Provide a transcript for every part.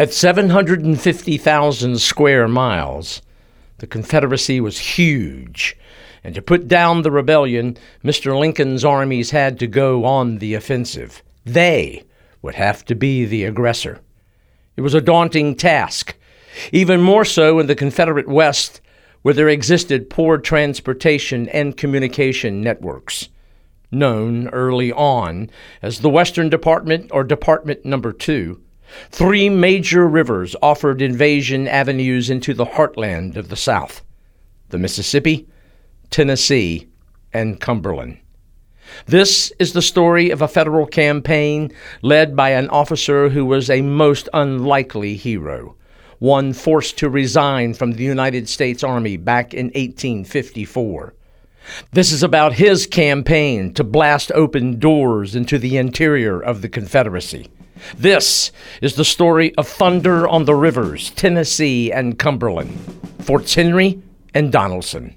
At 750,000 square miles, the Confederacy was huge, and to put down the rebellion, Mr. Lincoln's armies had to go on the offensive. They would have to be the aggressor. It was a daunting task, even more so in the Confederate West, where there existed poor transportation and communication networks, known early on as the Western Department or Department Number 2. Three major rivers offered invasion avenues into the heartland of the South: the Mississippi, Tennessee, and Cumberland. This is the story of a federal campaign led by an officer who was a most unlikely hero, one forced to resign from the United States Army back in 1854. This is about his campaign to blast open doors into the interior of the Confederacy. This is the story of Thunder on the Rivers, Tennessee and Cumberland, Forts Henry and Donelson.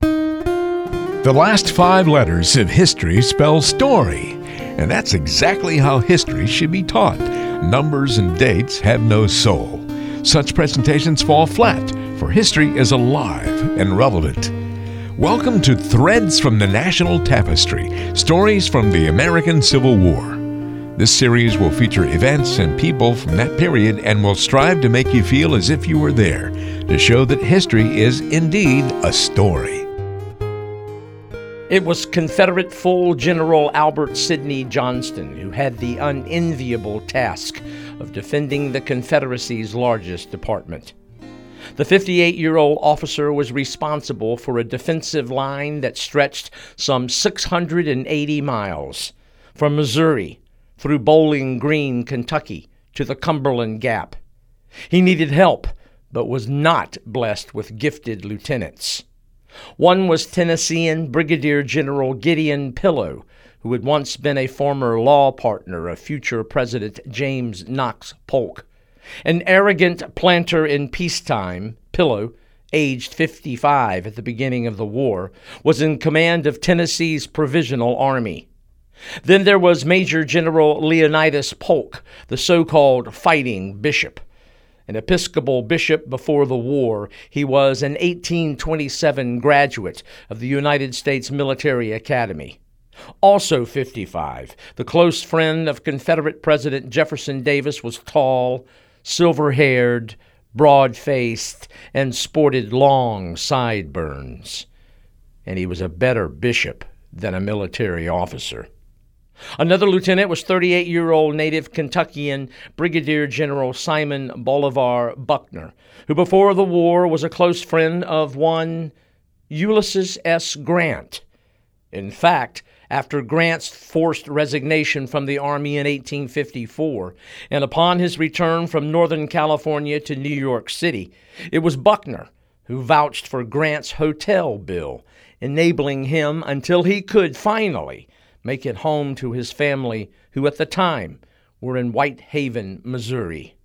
The last five letters of history spell story, and that's exactly how history should be taught. Numbers and dates have no soul. Such presentations fall flat, for history is alive and relevant. Welcome to Threads from the National Tapestry, stories from the American Civil War. This series will feature events and people from that period and will strive to make you feel as if you were there, to show that history is indeed a story. It was Confederate full General Albert Sidney Johnston who had the unenviable task of defending the Confederacy's largest department. The 58-year-old officer was responsible for a defensive line that stretched some 680 miles from Missouri through Bowling Green, Kentucky, to the Cumberland Gap. He needed help, but was not blessed with gifted lieutenants. One was Tennessean Brigadier General Gideon Pillow, who had once been a former law partner of future President James Knox Polk. An arrogant planter in peacetime, Pillow, aged 55 at the beginning of the war, was in command of Tennessee's Provisional Army. Then there was Major General Leonidas Polk, the so-called fighting bishop. An Episcopal bishop before the war, he was an 1827 graduate of the United States Military Academy. Also 55, the close friend of Confederate President Jefferson Davis was tall, silver-haired, broad-faced, and sported long sideburns. And he was a better bishop than a military officer. Another lieutenant was 38-year-old native Kentuckian Brigadier General Simon Bolivar Buckner, who before the war was a close friend of one Ulysses S. Grant. In fact, after Grant's forced resignation from the Army in 1854, and upon his return from Northern California to New York City, it was Buckner who vouched for Grant's hotel bill, enabling him until he could finally make it home to his family, who at the time were in White Haven, Missouri.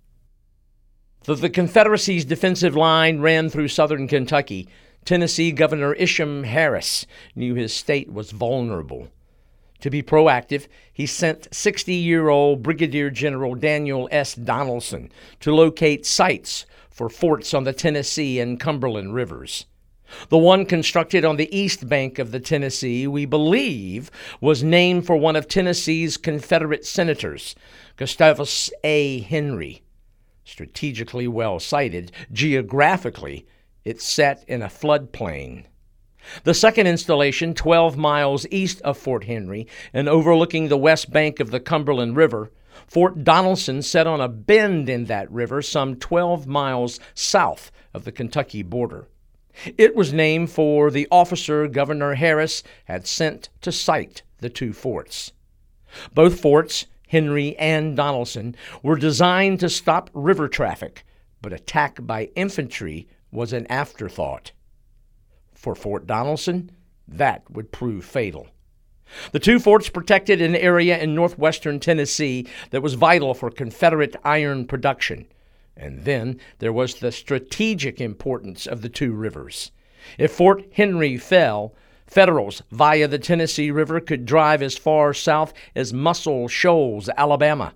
Though the Confederacy's defensive line ran through southern Kentucky, Tennessee Governor Isham Harris knew his state was vulnerable. To be proactive, he sent 60-year-old Brigadier General Daniel S. Donelson to locate sites for forts on the Tennessee and Cumberland rivers. The one constructed on the east bank of the Tennessee, we believe, was named for one of Tennessee's Confederate senators, Gustavus A. Henry. Strategically well sited, geographically, it's set in a floodplain. The second installation, 12 miles east of Fort Henry and overlooking the west bank of the Cumberland River, Fort Donelson set on a bend in that river some 12 miles south of the Kentucky border. It was named for the officer Governor Harris had sent to site the two forts. Both forts, Henry and Donelson, were designed to stop river traffic, but attack by infantry was an afterthought. For Fort Donelson, that would prove fatal. The two forts protected an area in northwestern Tennessee that was vital for Confederate iron production. And then there was the strategic importance of the two rivers. If Fort Henry fell, Federals via the Tennessee River could drive as far south as Muscle Shoals, Alabama,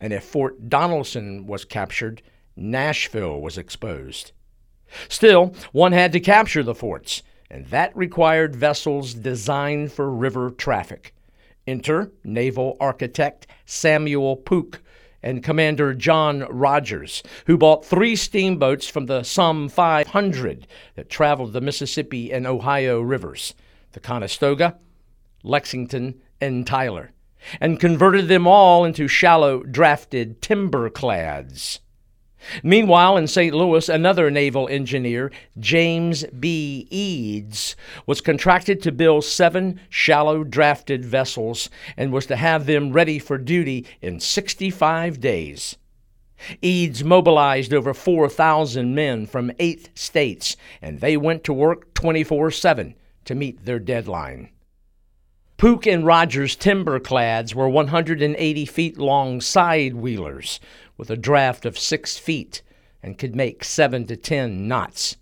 and if Fort Donelson was captured, Nashville was exposed. Still, one had to capture the forts, and that required vessels designed for river traffic. Enter naval architect Samuel Pooke and Commander John Rogers, who bought 3 steamboats from the Somme 500 that traveled the Mississippi and Ohio rivers, the Conestoga, Lexington, and Tyler, and converted them all into shallow, drafted timberclads. Meanwhile, in St. Louis, another naval engineer, James B. Eads, was contracted to build 7 shallow drafted vessels and was to have them ready for duty in 65 days. Eads mobilized over 4,000 men from 8 states, and they went to work 24/7 to meet their deadline. Pooke and Rogers' timberclads were 180 feet long side wheelers with a draft of 6 feet and could make 7 to 10 knots.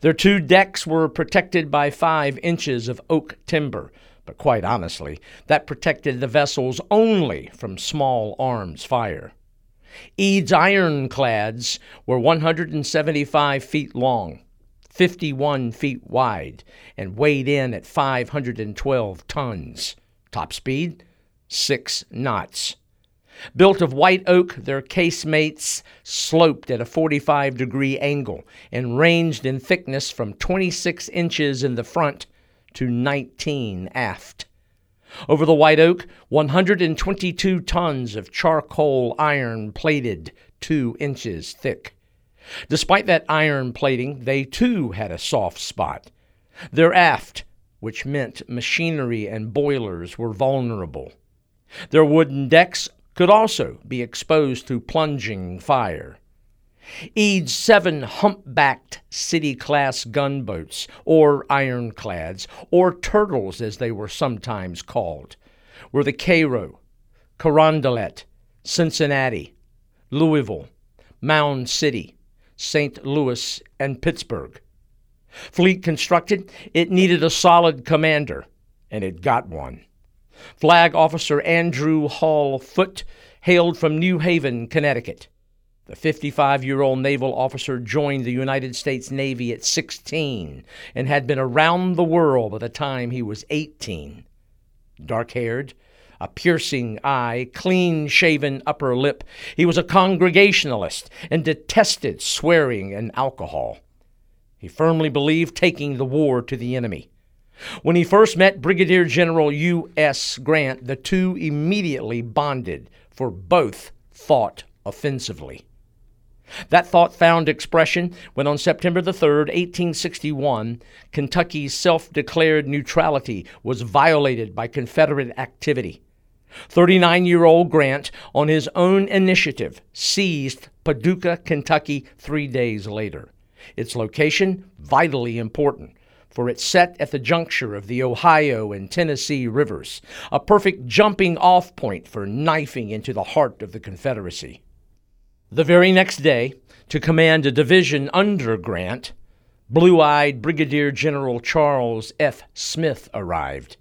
Their 2 decks were protected by 5 inches of oak timber, but quite honestly, that protected the vessels only from small arms fire. Eads' ironclads were 175 feet long, 51 feet wide, and weighed in at 512 tons. Top speed, 6 knots. Built of white oak, their casemates sloped at a 45-degree angle and ranged in thickness from 26 inches in the front to 19 aft. Over the white oak, 122 tons of charcoal iron plated 2 inches thick. Despite that iron plating, they too had a soft spot. Their aft, which meant machinery and boilers, were vulnerable. Their wooden decks could also be exposed to plunging fire. Eads' 7 humpbacked city-class gunboats, or ironclads, or turtles as they were sometimes called, were the Cairo, Carondelet, Cincinnati, Louisville, Mound City, St. Louis, and Pittsburgh. Fleet constructed, it needed a solid commander, and it got one. Flag Officer Andrew Hall Foote hailed from New Haven, Connecticut. The 55-year-old naval officer joined the United States Navy at 16 and had been around the world by the time he was 18. Dark-haired, a piercing eye, clean-shaven upper lip. He was a Congregationalist and detested swearing and alcohol. He firmly believed taking the war to the enemy. When he first met Brigadier General U.S. Grant, the two immediately bonded, for both thought offensively. That thought found expression when on September the 3rd, 1861, Kentucky's self-declared neutrality was violated by Confederate activity. 39-year-old Grant, on his own initiative, seized Paducah, Kentucky 3 days later. Its location, vitally important, for it set at the juncture of the Ohio and Tennessee rivers, a perfect jumping-off point for knifing into the heart of the Confederacy. The very next day, to command a division under Grant, blue-eyed Brigadier General Charles F. Smith arrived.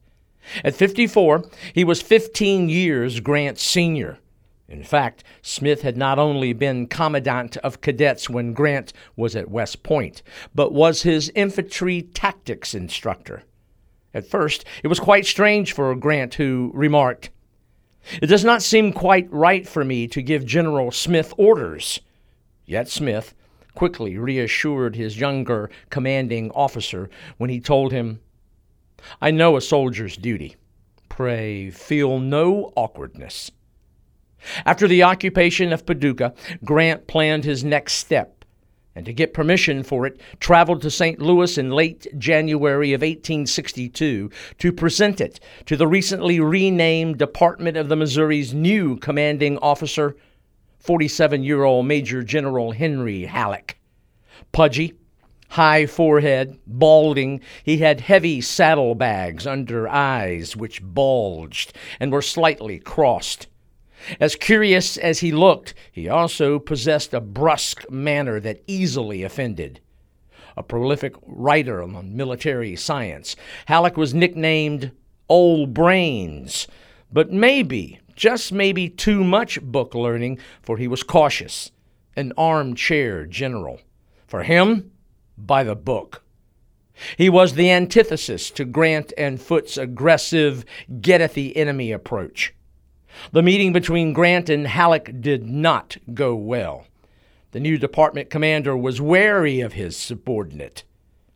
At 54, he was 15 years Grant's senior. In fact, Smith had not only been Commandant of Cadets when Grant was at West Point, but was his infantry tactics instructor. At first, it was quite strange for Grant, who remarked, "It does not seem quite right for me to give General Smith orders." Yet Smith quickly reassured his younger commanding officer when he told him, "I know a soldier's duty. Pray feel no awkwardness." After the occupation of Paducah, Grant planned his next step, and to get permission for it, traveled to St. Louis in late January of 1862 to present it to the recently renamed Department of the Missouri's new commanding officer, 47-year-old Major General Henry Halleck. Pudgy, high forehead, balding, he had heavy saddlebags under eyes which bulged and were slightly crossed. As curious as he looked, he also possessed a brusque manner that easily offended. A prolific writer on military science, Halleck was nicknamed Old Brains, but maybe just maybe too much book learning, for he was cautious, an armchair general. For him, by the book. He was the antithesis to Grant and Foote's aggressive, get-at-the-enemy approach. The meeting between Grant and Halleck did not go well. The new department commander was wary of his subordinate.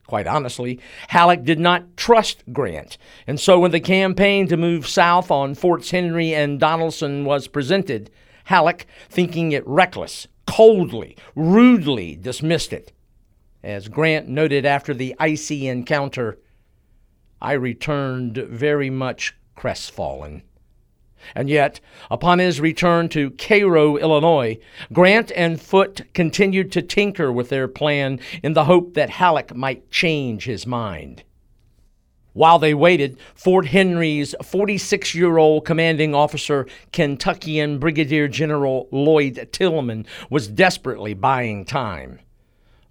Quite honestly, Halleck did not trust Grant, and so when the campaign to move south on Forts Henry and Donelson was presented, Halleck, thinking it reckless, coldly, rudely dismissed it. As Grant noted after the icy encounter, "I returned very much crestfallen." And yet, upon his return to Cairo, Illinois, Grant and Foote continued to tinker with their plan in the hope that Halleck might change his mind. While they waited, Fort Henry's 46-year-old commanding officer, Kentuckian Brigadier General Lloyd Tilghman, was desperately buying time.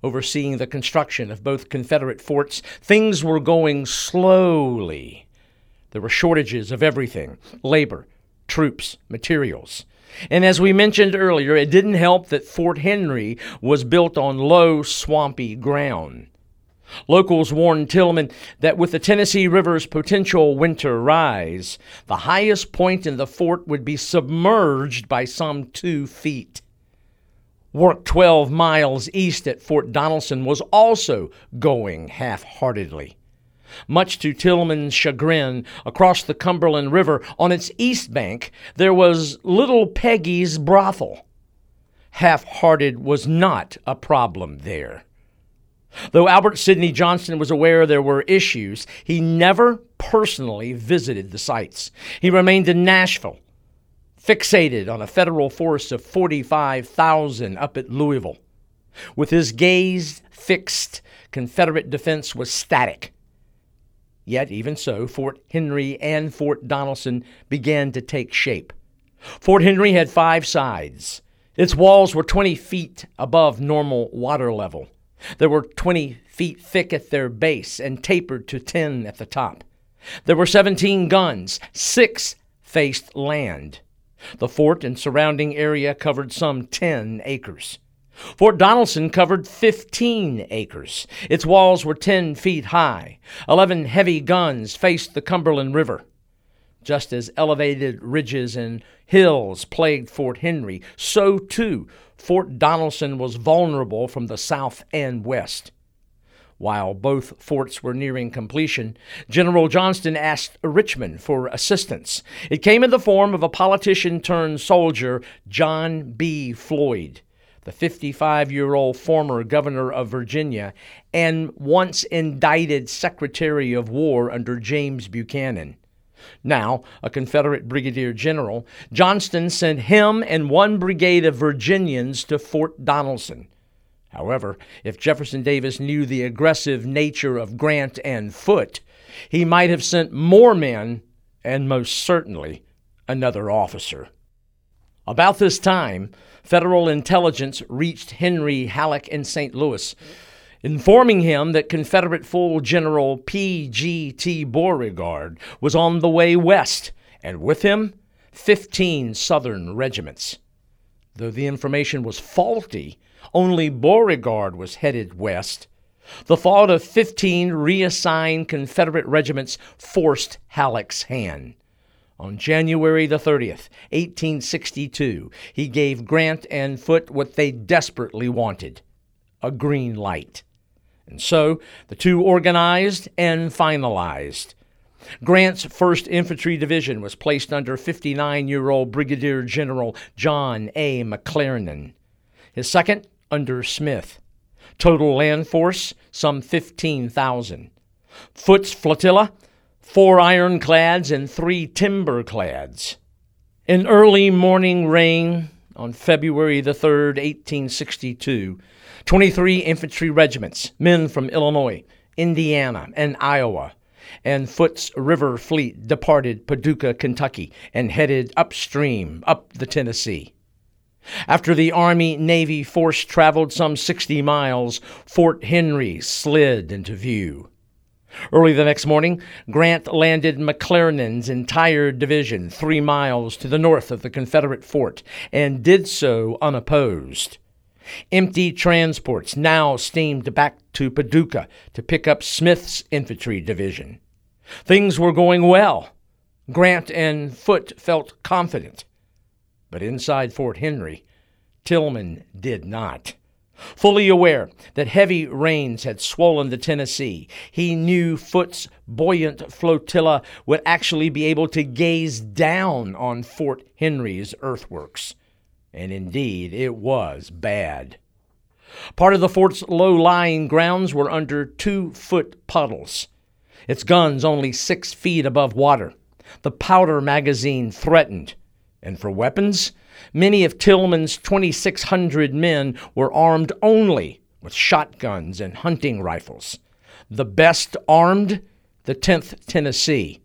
Overseeing the construction of both Confederate forts, things were going slowly. There were shortages of everything: labor, troops, materials. And as we mentioned earlier, it didn't help that Fort Henry was built on low, swampy ground. Locals warned Tilghman that with the Tennessee River's potential winter rise, the highest point in the fort would be submerged by some 2 feet. Work 12 miles east at Fort Donelson was also going half-heartedly. Much to Tilghman's chagrin, across the Cumberland River, on its east bank, there was Little Peggy's brothel. Half-hearted was not a problem there. Though Albert Sidney Johnston was aware there were issues, he never personally visited the sites. He remained in Nashville, fixated on a Federal force of 45,000 up at Louisville. With his gaze fixed, Confederate defense was static. Yet, even so, Fort Henry and Fort Donelson began to take shape. Fort Henry had 5 sides. Its walls were 20 feet above normal water level. They were 20 feet thick at their base and tapered to 10 at the top. There were 17 guns. 6 faced land. The fort and surrounding area covered some 10 acres. Fort Donelson covered 15 acres. Its walls were 10 feet high. 11 heavy guns faced the Cumberland River. Just as elevated ridges and hills plagued Fort Henry, so too Fort Donelson was vulnerable from the south and west. While both forts were nearing completion, General Johnston asked Richmond for assistance. It came in the form of a politician-turned-soldier, John B. Floyd, the 55-year-old former governor of Virginia and once indicted Secretary of War under James Buchanan. Now a Confederate brigadier general, Johnston sent him and 1 brigade of Virginians to Fort Donelson. However, if Jefferson Davis knew the aggressive nature of Grant and Foote, he might have sent more men and most certainly another officer. About this time, Federal intelligence reached Henry Halleck in St. Louis, informing him that Confederate full General P.G.T. Beauregard was on the way west, and with him, 15 Southern regiments. Though the information was faulty, only Beauregard was headed west. The thought of 15 reassigned Confederate regiments forced Halleck's hand. On January the 30th, 1862, he gave Grant and Foote what they desperately wanted, a green light. And so the two organized and finalized. Grant's 1st Infantry Division was placed under 59-year-old Brigadier General John A. McClernand. His 2nd, under Smith. Total land force, some 15,000. Foote's flotilla, 4 ironclads and 3 timberclads. In early morning rain on February the 3rd, 1862, 23 infantry regiments, men from Illinois, Indiana, and Iowa, and Foote's River Fleet departed Paducah, Kentucky, and headed upstream, up the Tennessee. After the Army-Navy force traveled some 60 miles, Fort Henry slid into view. Early the next morning, Grant landed McClernand's entire division 3 miles to the north of the Confederate fort and did so unopposed. Empty transports now steamed back to Paducah to pick up Smith's infantry division. Things were going well. Grant and Foote felt confident. But inside Fort Henry, Tilghman did not. Fully aware that heavy rains had swollen the Tennessee, he knew Foote's buoyant flotilla would actually be able to gaze down on Fort Henry's earthworks. And indeed, it was bad. Part of the fort's low-lying grounds were under 2-foot puddles. Its guns only 6 feet above water. The powder magazine threatened. And for weapons, many of Tilghman's 2,600 men were armed only with shotguns and hunting rifles. The best armed, the 10th Tennessee.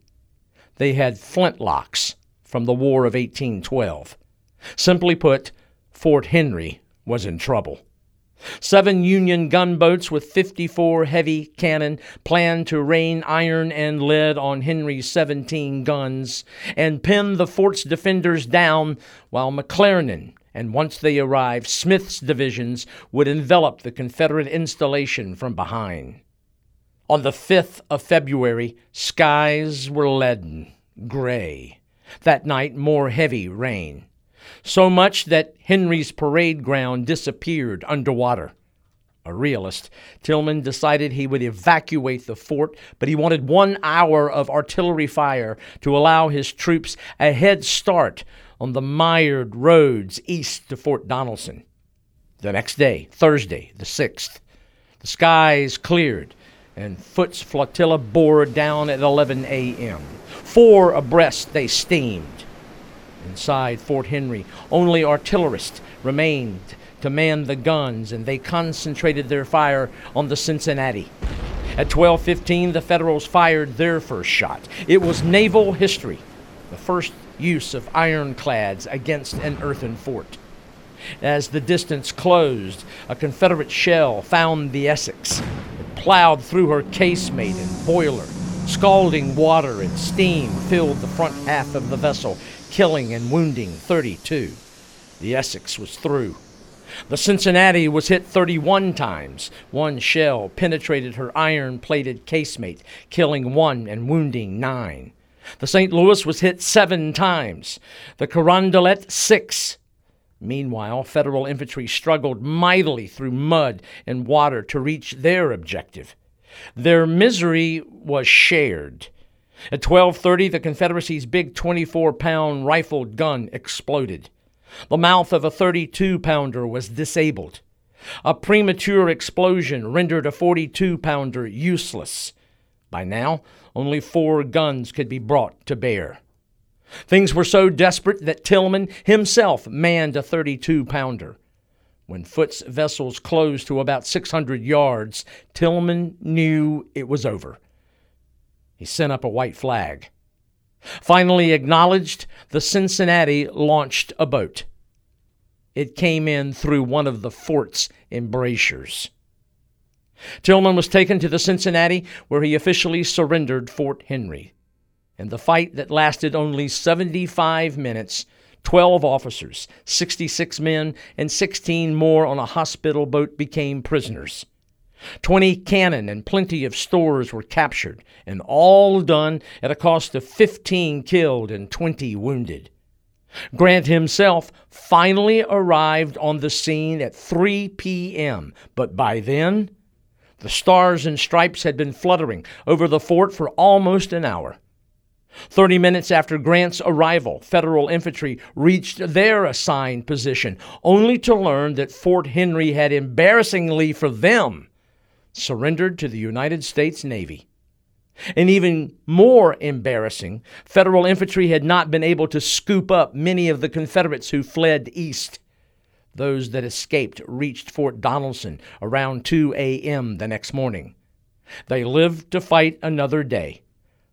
They had flintlocks from the War of 1812. Simply put, Fort Henry was in trouble. 7 Union gunboats with 54 heavy cannon planned to rain iron and lead on Henry's 17 guns and pin the fort's defenders down while McClernand and, once they arrived, Smith's divisions would envelop the Confederate installation from behind. On the 5th of February, skies were leaden, gray. That night, more heavy rain. So much that Henry's parade ground disappeared underwater. A realist, Tilghman decided he would evacuate the fort, but he wanted 1 hour of artillery fire to allow his troops a head start on the mired roads east to Fort Donelson. The next day, Thursday, the 6th, the skies cleared, and Foote's flotilla bore down at 11 a.m. 4 abreast they steamed. Inside Fort Henry, only artillerists remained to man the guns, and they concentrated their fire on the Cincinnati. At 12:15, the Federals fired their first shot. It was naval history, the first use of ironclads against an earthen fort. As the distance closed, a Confederate shell found the Essex. It plowed through her casemate and boiler. Scalding water and steam filled the front half of the vessel, killing and wounding 32. The Essex was through. The Cincinnati was hit 31 times. One shell penetrated her iron-plated casemate, killing 1 and wounding 9. The St. Louis was hit 7 times. The Carondelet 6. Meanwhile, Federal infantry struggled mightily through mud and water to reach their objective. Their misery was shared. At 12:30, the Confederacy's big 24-pound rifled gun exploded. The mouth of a 32-pounder was disabled. A premature explosion rendered a 42-pounder useless. By now, only 4 guns could be brought to bear. Things were so desperate that Tilghman himself manned a 32-pounder. When Foote's vessels closed to about 600 yards, Tilghman knew it was over. He sent up a white flag. Finally acknowledged, the Cincinnati launched a boat. It came in through one of the fort's embrasures. Tilghman was taken to the Cincinnati, where he officially surrendered Fort Henry. In the fight that lasted only 75 minutes, 12 officers, 66 men, and 16 more on a hospital boat became prisoners. 20 cannon and plenty of stores were captured, and all done at a cost of 15 killed and 20 wounded. Grant himself finally arrived on the scene at 3 p.m., but by then, the stars and stripes had been fluttering over the fort for almost an hour. 30 minutes after Grant's arrival, Federal infantry reached their assigned position, only to learn that Fort Henry had, embarrassingly for them, surrendered to the United States Navy. And even more embarrassing, Federal infantry had not been able to scoop up many of the Confederates who fled east. Those that escaped reached Fort Donelson around 2 a.m. the next morning. They lived to fight another day.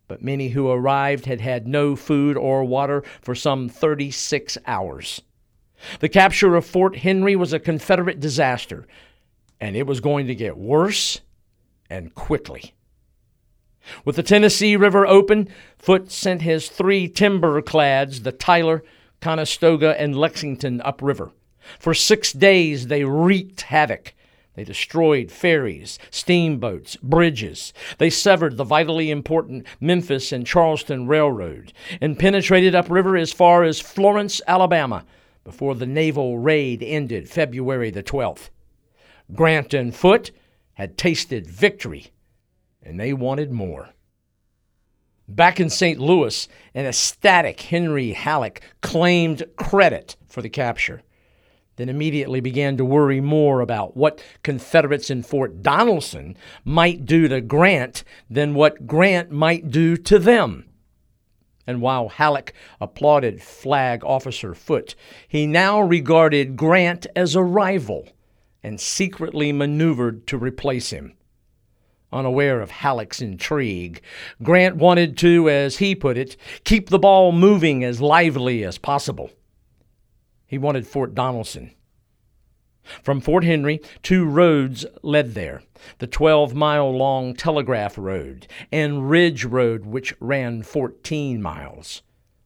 But many who arrived had had no food or water for some 36 hours. The capture of Fort Henry was a Confederate disaster, and it was going to get worse and quickly. With the Tennessee River open, Foote sent his three timber clads, the Tyler, Conestoga, and Lexington, upriver. For 6 days they wreaked havoc. They destroyed ferries, steamboats, bridges. They severed the vitally important Memphis and Charleston Railroad and penetrated upriver as far as Florence, Alabama, before the naval raid ended February the 12th. Grant and Foote had tasted victory, and they wanted more. Back in St. Louis, an ecstatic Henry Halleck claimed credit for the capture, then immediately began to worry more about what Confederates in Fort Donelson might do to Grant than what Grant might do to them. And while Halleck applauded Flag Officer Foote, he now regarded Grant as a rival and secretly maneuvered to replace him. Unaware of Halleck's intrigue, Grant wanted to, as he put it, keep the ball moving as lively as possible. He wanted Fort Donelson. From Fort Henry, two roads led there, the 12-mile-long Telegraph Road and Ridge Road, which ran 14 miles.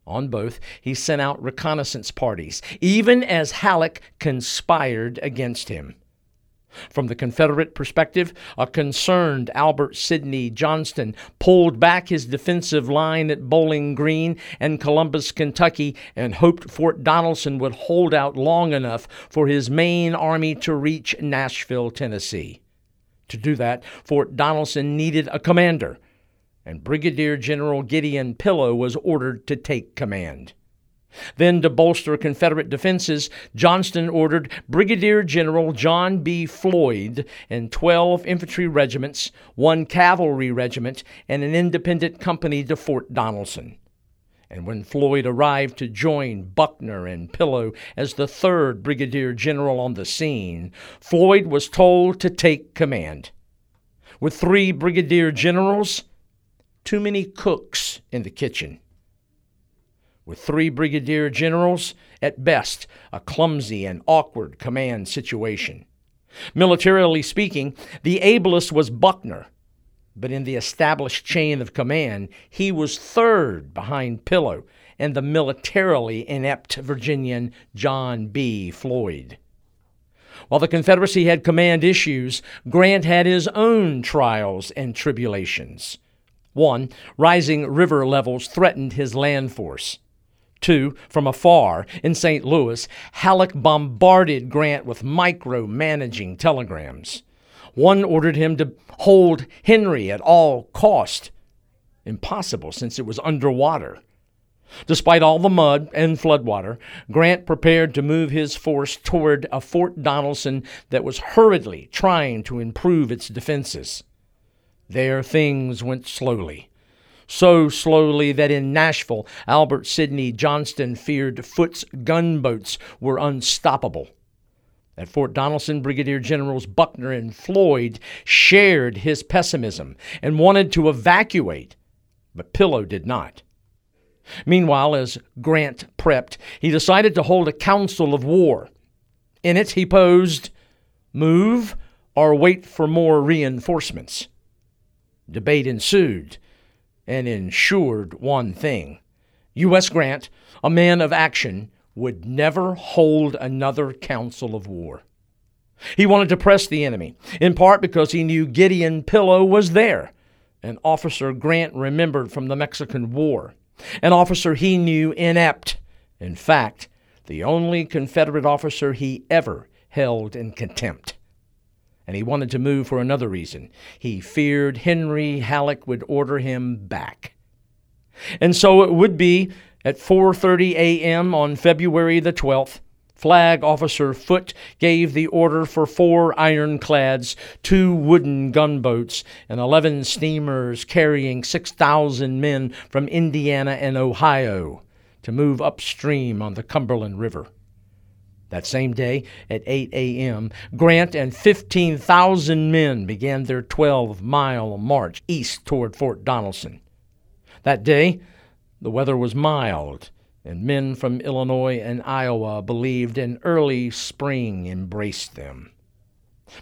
On both, he sent out reconnaissance parties, even as Halleck conspired against him. From the Confederate perspective, a concerned Albert Sidney Johnston pulled back his defensive line at Bowling Green and Columbus, Kentucky, and hoped Fort Donelson would hold out long enough for his main army to reach Nashville, Tennessee. To do that, Fort Donelson needed a commander, and Brigadier General Gideon Pillow was ordered to take command. Then, to bolster Confederate defenses, Johnston ordered Brigadier General John B. Floyd and 12 infantry regiments, one cavalry regiment, and an independent company to Fort Donelson. And when Floyd arrived to join Buckner and Pillow as the third brigadier general on the scene, Floyd was told to take command. With three brigadier generals, too many cooks in the kitchen. With three brigadier generals, at best, a clumsy and awkward command situation. Militarily speaking, the ablest was Buckner, but in the established chain of command, he was third behind Pillow and the militarily inept Virginian John B. Floyd. While the Confederacy had command issues, Grant had his own trials and tribulations. 1. Rising river levels threatened his land force. 2. From afar, in St. Louis, Halleck bombarded Grant with micromanaging telegrams. One ordered him to hold Henry at all cost. Impossible, since it was underwater. Despite all the mud and floodwater, Grant prepared to move his force toward a Fort Donelson that was hurriedly trying to improve its defenses. There, things went slowly. So slowly that in Nashville, Albert Sidney Johnston feared Foote's gunboats were unstoppable. At Fort Donelson, Brigadier Generals Buckner and Floyd shared his pessimism and wanted to evacuate, but Pillow did not. Meanwhile, as Grant prepped, he decided to hold a council of war. In it, he posed, move or wait for more reinforcements. Debate ensued, and ensured one thing. U.S. Grant, a man of action, would never hold another council of war. He wanted to press the enemy, in part because he knew Gideon Pillow was there, an officer Grant remembered from the Mexican War, an officer he knew inept. In fact, the only Confederate officer he ever held in contempt. And he wanted to move for another reason. He feared Henry Halleck would order him back. And so it would be at 4:30 a.m. on February the 12th, Flag Officer Foote gave the order for 4 ironclads, 2 wooden gunboats, and 11 steamers carrying 6,000 men from Indiana and Ohio to move upstream on the Cumberland River. That same day, at 8 a.m., Grant and 15,000 men began their 12-mile march east toward Fort Donelson. That day, the weather was mild, and men from Illinois and Iowa believed an early spring embraced them.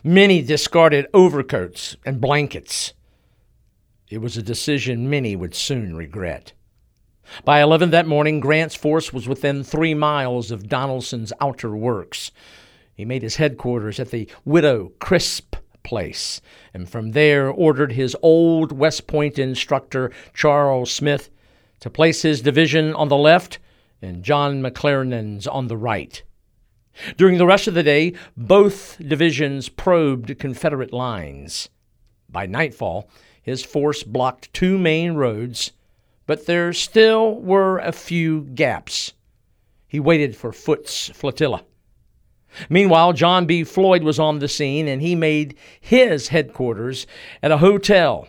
Many discarded overcoats and blankets. It was a decision many would soon regret. By 11 that morning, Grant's force was within 3 miles of Donelson's outer works. He made his headquarters at the Widow Crisp place, and from there ordered his old West Point instructor, Charles Smith, to place his division on the left and John McClernand's on the right. During the rest of the day, both divisions probed Confederate lines. By nightfall, his force blocked 2 main roads, but there still were a few gaps. He waited for Foote's flotilla. Meanwhile, John B. Floyd was on the scene, and he made his headquarters at a hotel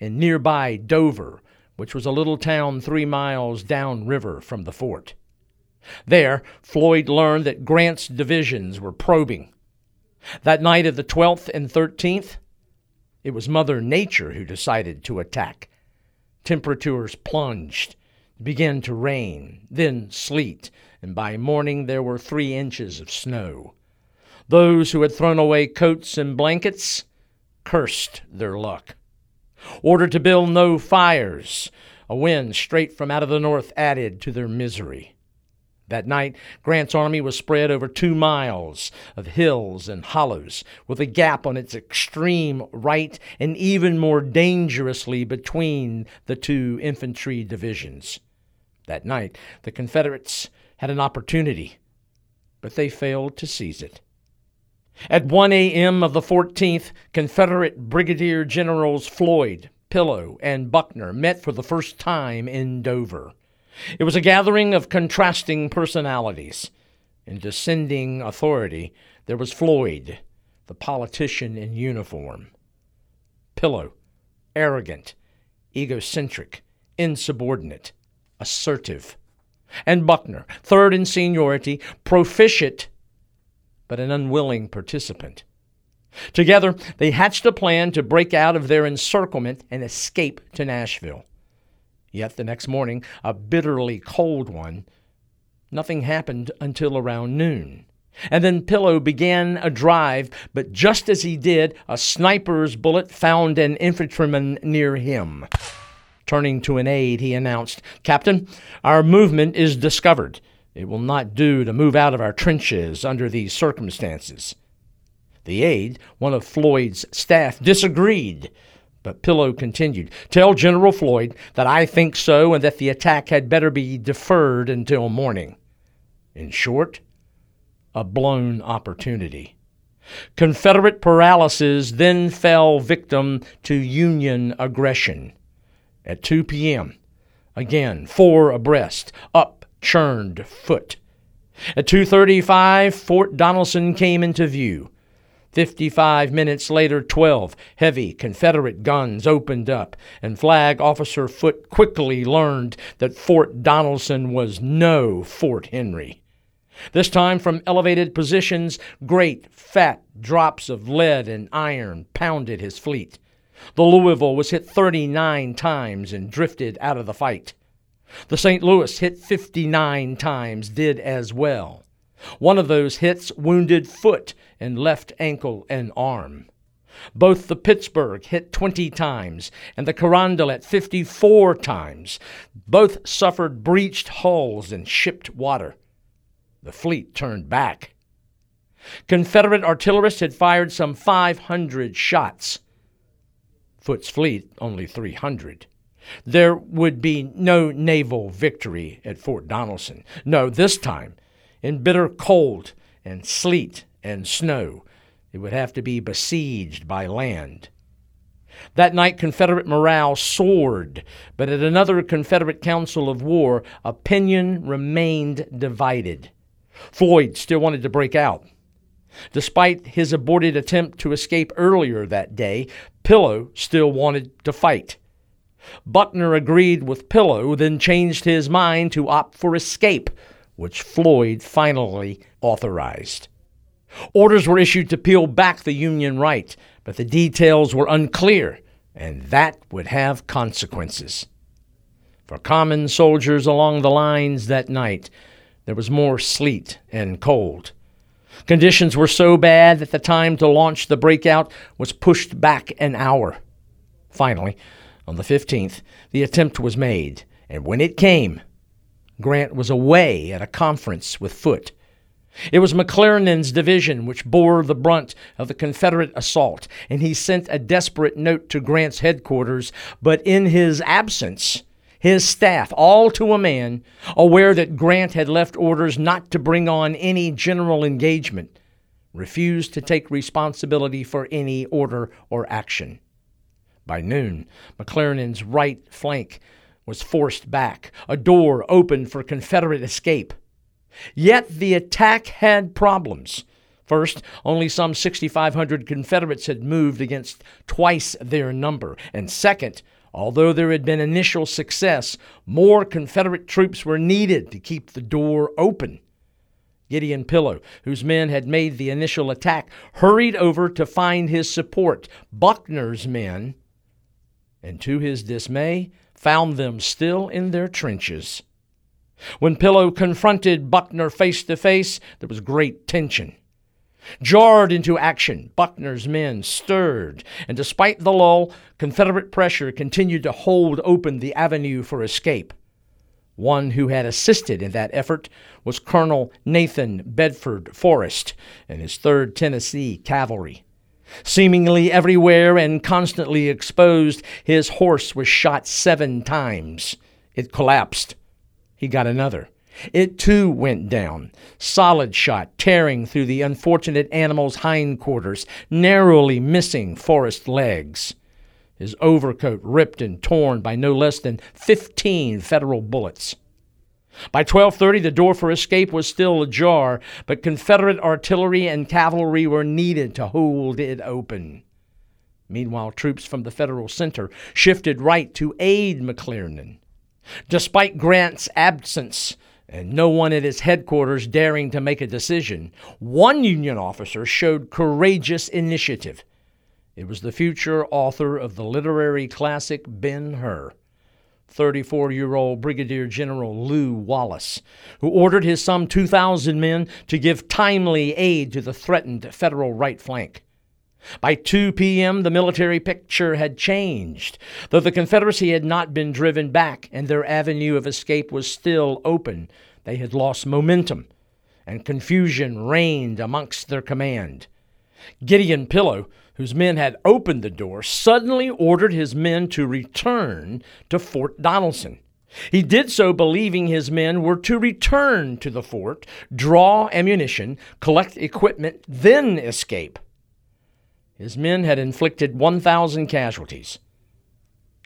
in nearby Dover, which was a little town 3 miles downriver from the fort. There, Floyd learned that Grant's divisions were probing. That night of the 12th and 13th, it was Mother Nature who decided to attack. Temperatures plunged, began to rain, then sleet, and by morning there were 3 inches of snow. Those who had thrown away coats and blankets cursed their luck. Ordered to build no fires, a wind straight from out of the north added to their misery. That night, Grant's army was spread over 2 miles of hills and hollows, with a gap on its extreme right and even more dangerously between the 2 infantry divisions. That night, the Confederates had an opportunity, but they failed to seize it. At 1 a.m. of the 14th, Confederate Brigadier Generals Floyd, Pillow, and Buckner met for the first time in Dover. It was a gathering of contrasting personalities. In descending authority, there was Floyd, the politician in uniform. Pillow, arrogant, egocentric, insubordinate, assertive. And Buckner, third in seniority, proficient, but an unwilling participant. Together, they hatched a plan to break out of their encirclement and escape to Nashville. Yet the next morning, a bitterly cold one, nothing happened until around noon. And then Pillow began a drive, but just as he did, a sniper's bullet found an infantryman near him. Turning to an aide, he announced, "Captain, our movement is discovered. It will not do to move out of our trenches under these circumstances." The aide, one of Floyd's staff, disagreed. But Pillow continued, "Tell General Floyd that I think so and that the attack had better be deferred until morning." In short, a blown opportunity. Confederate paralysis then fell victim to Union aggression. At 2 p.m., again, 4 abreast, up churned Foote. At 2:35, Fort Donelson came into view. 55 minutes later, 12 heavy Confederate guns opened up, and Flag Officer Foote quickly learned that Fort Donelson was no Fort Henry. This time from elevated positions, great fat drops of lead and iron pounded his fleet. The Louisville was hit 39 times and drifted out of the fight. The St. Louis, hit 59 times, did as well. One of those hits wounded Foote in left ankle and arm. Both the Pittsburgh, hit 20 times, and the Carondelet, 54 times. Both suffered breached hulls and shipped water. The fleet turned back. Confederate artillerists had fired some 500 shots. Foote's fleet, only 300. There would be no naval victory at Fort Donelson. No, this time, in bitter cold and sleet and snow, it would have to be besieged by land. That night, Confederate morale soared, but at another Confederate council of war, opinion remained divided. Floyd still wanted to break out. Despite his aborted attempt to escape earlier that day, Pillow still wanted to fight. Buckner agreed with Pillow, then changed his mind to opt for escape, which Floyd finally authorized. Orders were issued to peel back the Union right, but the details were unclear, and that would have consequences. For common soldiers along the lines that night, there was more sleet and cold. Conditions were so bad that the time to launch the breakout was pushed back an hour. Finally, On the 15th, the attempt was made, and when it came, Grant was away at a conference with Foote. It was McClernand's division which bore the brunt of the Confederate assault, and he sent a desperate note to Grant's headquarters, but in his absence, his staff, all to a man, aware that Grant had left orders not to bring on any general engagement, refused to take responsibility for any order or action. By noon, McClernand's right flank was forced back, a door opened for Confederate escape. Yet the attack had problems. First, only some 6,500 Confederates had moved against twice their number. And second, although there had been initial success, more Confederate troops were needed to keep the door open. Gideon Pillow, whose men had made the initial attack, hurried over to find his support, Buckner's men, and to his dismay, found them still in their trenches. When Pillow confronted Buckner face-to-face, there was great tension. Jarred into action, Buckner's men stirred, and despite the lull, Confederate pressure continued to hold open the avenue for escape. One who had assisted in that effort was Colonel Nathan Bedford Forrest and his 3rd Tennessee Cavalry. Seemingly everywhere and constantly exposed, his horse was shot 7 times. It collapsed. He got another. It too went down, solid shot tearing through the unfortunate animal's hindquarters, narrowly missing Forrest's legs. His overcoat ripped and torn by no less than 15 Federal bullets. By 12:30, the door for escape was still ajar, but Confederate artillery and cavalry were needed to hold it open. Meanwhile, troops from the Federal center shifted right to aid McClernand. Despite Grant's absence and no one at his headquarters daring to make a decision, one Union officer showed courageous initiative. It was the future author of the literary classic Ben-Hur, 34-year-old Brigadier General Lew Wallace, who ordered his some 2,000 men to give timely aid to the threatened Federal right flank. By 2 p.m., the military picture had changed, though the Confederacy had not been driven back and their avenue of escape was still open. They had lost momentum, and confusion reigned amongst their command. Gideon Pillow, whose men had opened the door, suddenly ordered his men to return to Fort Donelson. He did so believing his men were to return to the fort, draw ammunition, collect equipment, then escape. His men had inflicted 1,000 casualties,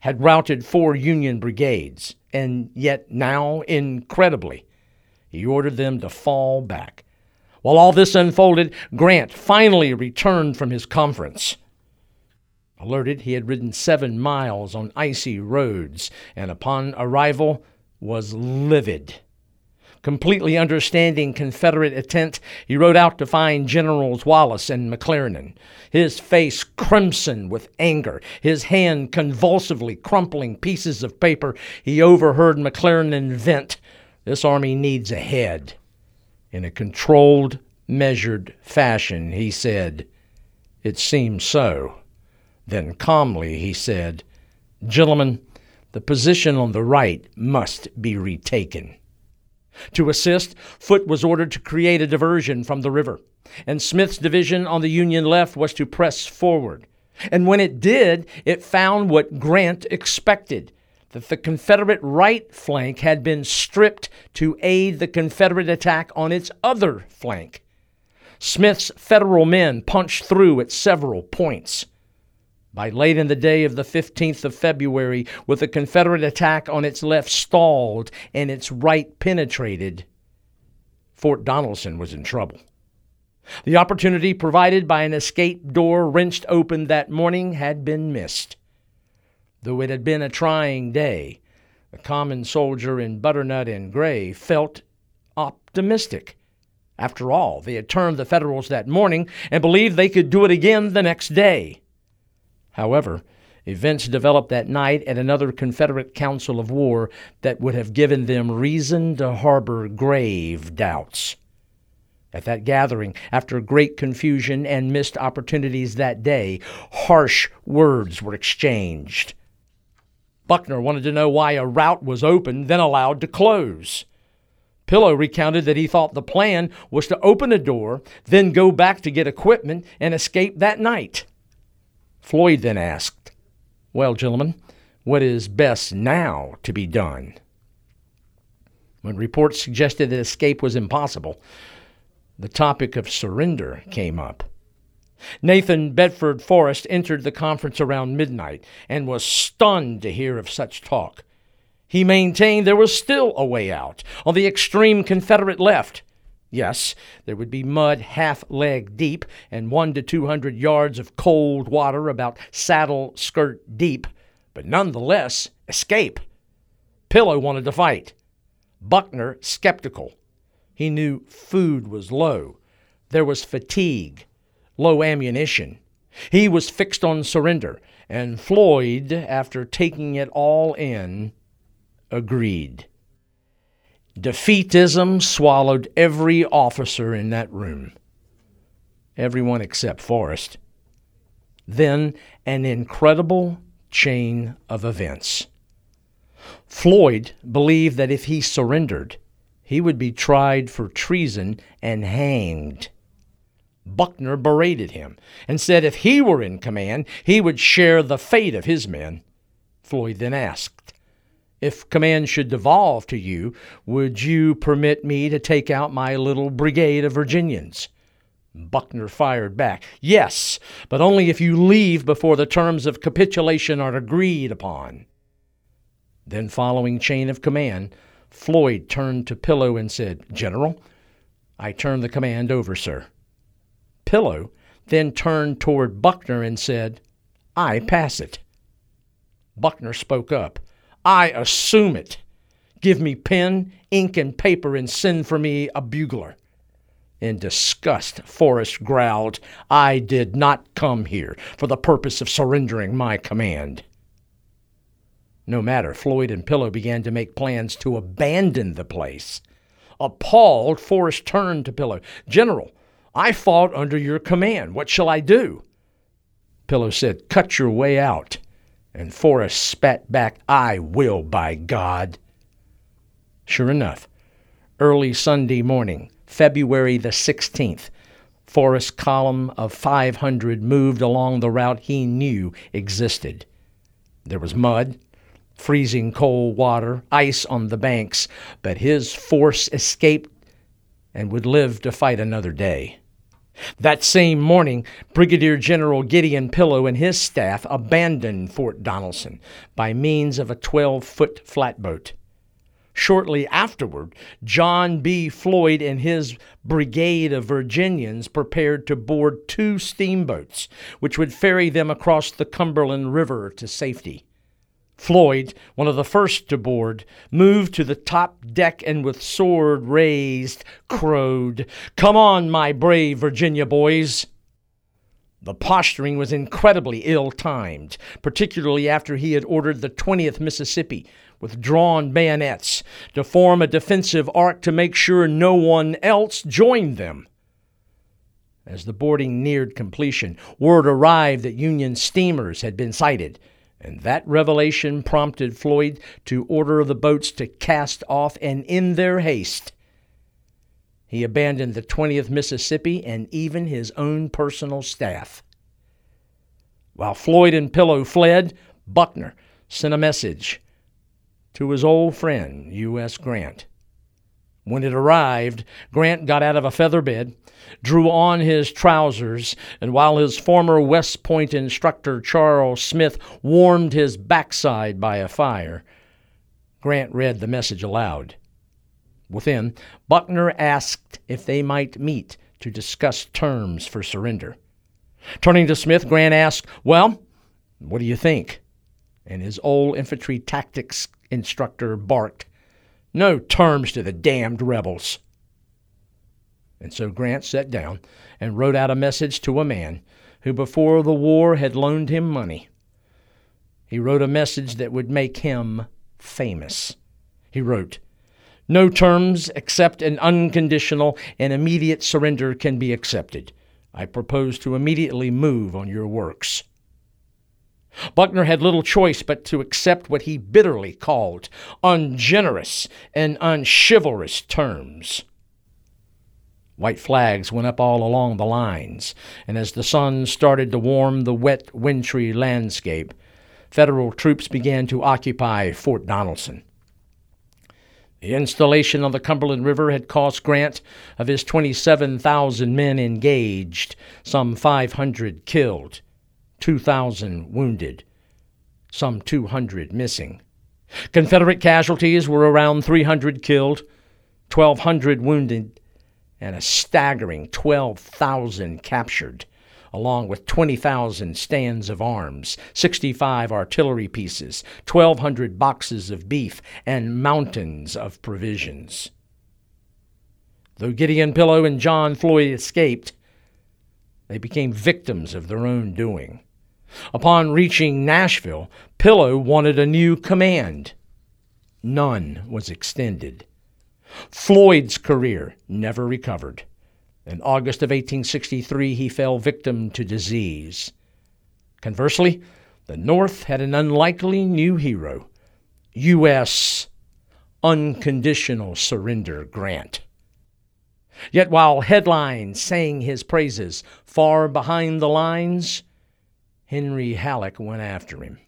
had routed 4 Union brigades, and yet now, incredibly, he ordered them to fall back. While all this unfolded, Grant finally returned from his conference. Alerted, he had ridden 7 miles on icy roads, and upon arrival was livid. Completely understanding Confederate intent, he rode out to find Generals Wallace and McClernand, his face crimson with anger, his hand convulsively crumpling pieces of paper. He overheard McClernand vent, "This army needs a head." In a controlled, measured fashion, he said, "It seems so." Then calmly he said, "Gentlemen, the position on the right must be retaken." To assist, Foote was ordered to create a diversion from the river, and Smith's division on the Union left was to press forward. And when it did, it found what Grant expected, that the Confederate right flank had been stripped to aid the Confederate attack on its other flank. Smith's Federal men punched through at several points. By late in the day of the 15th of February, with the Confederate attack on its left stalled and its right penetrated, Fort Donelson was in trouble. The opportunity provided by an escape door wrenched open that morning had been missed. Though it had been a trying day, the common soldier in butternut and gray felt optimistic. After all, they had turned the Federals that morning and believed they could do it again the next day. However, events developed that night at another Confederate council of war that would have given them reason to harbor grave doubts. At that gathering, after great confusion and missed opportunities that day, harsh words were exchanged. Buckner wanted to know why a route was opened, then allowed to close. Pillow recounted that he thought the plan was to open a door, then go back to get equipment and escape that night. Floyd then asked, "Well, gentlemen, what is best now to be done?" When reports suggested that escape was impossible, the topic of surrender came up. Nathan Bedford Forrest entered the conference around midnight and was stunned to hear of such talk. He maintained there was still a way out on the extreme Confederate left. Yes, there would be mud half-leg deep and 100 to 200 yards of cold water about saddle-skirt deep, but nonetheless, escape. Pillow wanted to fight. Buckner, skeptical. He knew food was low. There was fatigue, low ammunition. He was fixed on surrender, and Floyd, after taking it all in, agreed. Defeatism swallowed every officer in that room, everyone except Forrest. Then an incredible chain of events. Floyd believed that if he surrendered, he would be tried for treason and hanged. Buckner berated him and said if he were in command, he would share the fate of his men. Floyd then asked, "If command should devolve to you, would you permit me to take out my little brigade of Virginians?" Buckner fired back, "Yes, but only if you leave before the terms of capitulation are agreed upon." Then, following chain of command, Floyd turned to Pillow and said, "General, I turn the command over, sir." Pillow then turned toward Buckner and said, "I pass it." Buckner spoke up, "I assume it. Give me pen, ink, and paper, and send for me a bugler." In disgust, Forrest growled, "I did not come here for the purpose of surrendering my command." No matter, Floyd and Pillow began to make plans to abandon the place. Appalled, Forrest turned to Pillow. "General, I fought under your command. What shall I do?" Pillow said, "Cut your way out." And Forrest spat back, "I will, by God." Sure enough, early Sunday morning, February the 16th, Forrest's column of 500 moved along the route he knew existed. There was mud, freezing cold water, ice on the banks, but his force escaped and would live to fight another day. That same morning, Brigadier General Gideon Pillow and his staff abandoned Fort Donelson by means of a 12-foot flatboat. Shortly afterward, John B. Floyd and his brigade of Virginians prepared to board two steamboats, which would ferry them across the Cumberland River to safety. Floyd, one of the first to board, moved to the top deck and with sword raised, crowed, "Come on, my brave Virginia boys!" The posturing was incredibly ill-timed, particularly after he had ordered the 20th Mississippi, with drawn bayonets, to form a defensive arc to make sure no one else joined them. As the boarding neared completion, word arrived that Union steamers had been sighted, and that revelation prompted Floyd to order the boats to cast off, and in their haste, he abandoned the 20th Mississippi and even his own personal staff. While Floyd and Pillow fled, Buckner sent a message to his old friend, U.S. Grant. When it arrived, Grant got out of a feather bed, drew on his trousers, and while his former West Point instructor Charles Smith warmed his backside by a fire, Grant read the message aloud. Within, Buckner asked if they might meet to discuss terms for surrender. Turning to Smith, Grant asked, "Well, what do you think?" And his old infantry tactics instructor barked, "No terms to the damned rebels." And so Grant sat down and wrote out a message to a man who before the war had loaned him money. He wrote a message that would make him famous. He wrote, "No terms except an unconditional and immediate surrender can be accepted. I propose to immediately move on your works." Buckner had little choice but to accept what he bitterly called ungenerous and unchivalrous terms. White flags went up all along the lines, and as the sun started to warm the wet, wintry landscape, Federal troops began to occupy Fort Donelson. The installation on the Cumberland River had cost Grant, of his 27,000 men engaged, some 500 killed, 2,000 wounded, some 200 missing. Confederate casualties were around 300 killed, 1,200 wounded, and a staggering 12,000 captured, along with 20,000 stands of arms, 65 artillery pieces, 1,200 boxes of beef, and mountains of provisions. Though Gideon Pillow and John Floyd escaped, they became victims of their own doing. Upon reaching Nashville, Pillow wanted a new command. None was extended. Floyd's career never recovered. In August of 1863, he fell victim to disease. Conversely, the North had an unlikely new hero, U.S. Unconditional Surrender Grant. Yet while headlines sang his praises far behind the lines, Henry Halleck went after him.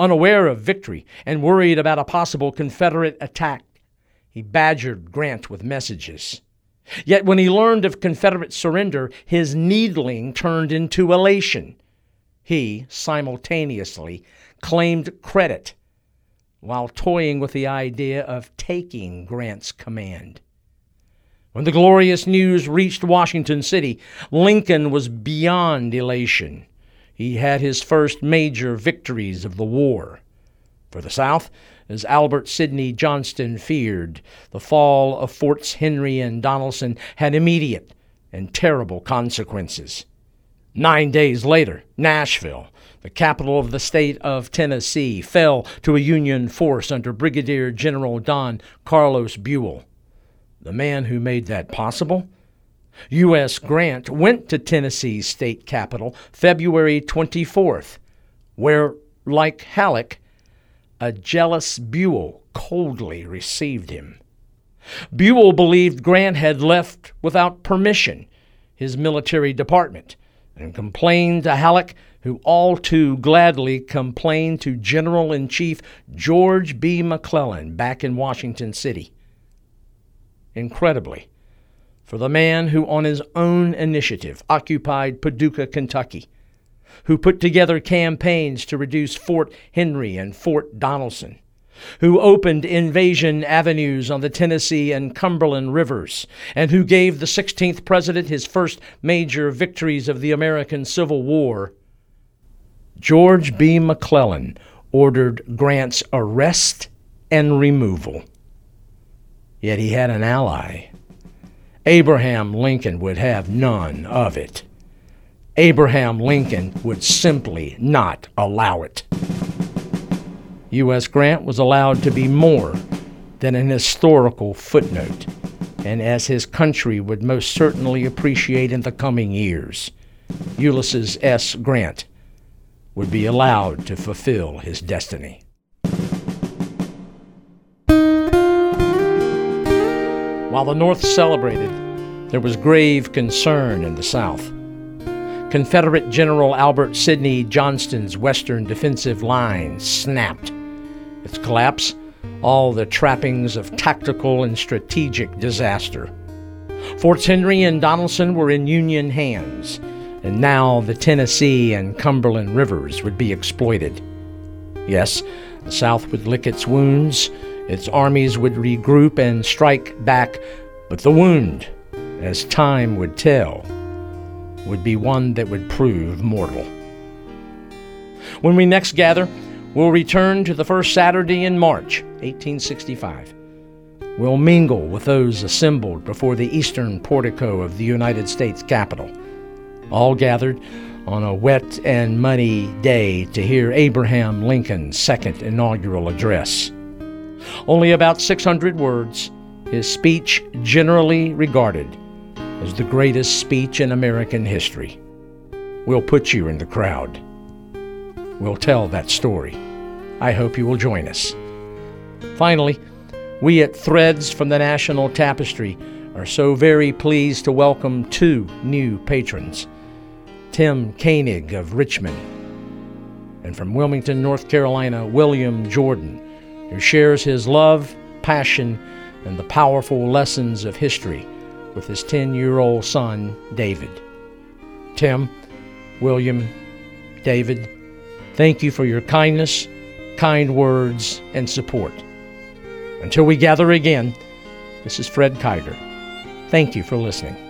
Unaware of victory and worried about a possible Confederate attack, he badgered Grant with messages. Yet when he learned of Confederate surrender, his needling turned into elation. He simultaneously claimed credit while toying with the idea of taking Grant's command. When the glorious news reached Washington City, Lincoln was beyond elation. He had his first major victories of the war. For the South, as Albert Sidney Johnston feared, the fall of Forts Henry and Donelson had immediate and terrible consequences. 9 days later, Nashville, the capital of the state of Tennessee, fell to a Union force under Brigadier General Don Carlos Buell. The man who made that possible? U.S. Grant went to Tennessee's state capital February 24th, where, like Halleck, a jealous Buell coldly received him. Buell believed Grant had left without permission his military department and complained to Halleck, who all too gladly complained to General-in-Chief George B. McClellan back in Washington City. Incredibly, for the man who on his own initiative occupied Paducah, Kentucky, who put together campaigns to reduce Fort Henry and Fort Donelson, who opened invasion avenues on the Tennessee and Cumberland rivers, and who gave the 16th president his first major victories of the American Civil War, George B. McClellan ordered Grant's arrest and removal. Yet he had an ally. Abraham Lincoln would have none of it. Abraham Lincoln would simply not allow it. U.S. Grant was allowed to be more than an historical footnote, and as his country would most certainly appreciate in the coming years, Ulysses S. Grant would be allowed to fulfill his destiny. While the North celebrated, there was grave concern in the South. Confederate General Albert Sidney Johnston's western defensive line snapped. Its collapse, all the trappings of tactical and strategic disaster. Forts Henry and Donelson were in Union hands, and now the Tennessee and Cumberland rivers would be exploited. Yes, the South would lick its wounds, its armies would regroup and strike back, but the wound, as time would tell, would be one that would prove mortal. When we next gather, we'll return to the first Saturday in March, 1865. We'll mingle with those assembled before the eastern portico of the United States Capitol, all gathered on a wet and muddy day to hear Abraham Lincoln's second inaugural address. Only about 600 words, his speech generally regarded as the greatest speech in American history. We'll put you in the crowd. will tell that story. I hope you will join us. Finally, we at Threads from the National Tapestry are so very pleased to welcome two new patrons, Tim Koenig of Richmond, and from Wilmington, North Carolina, William Jordan, who shares his love, passion, and the powerful lessons of history with his 10-year-old son, David. Tim, William, David, thank you for your kindness, kind words, and support. Until we gather again, this is Fred Kiger. Thank you for listening.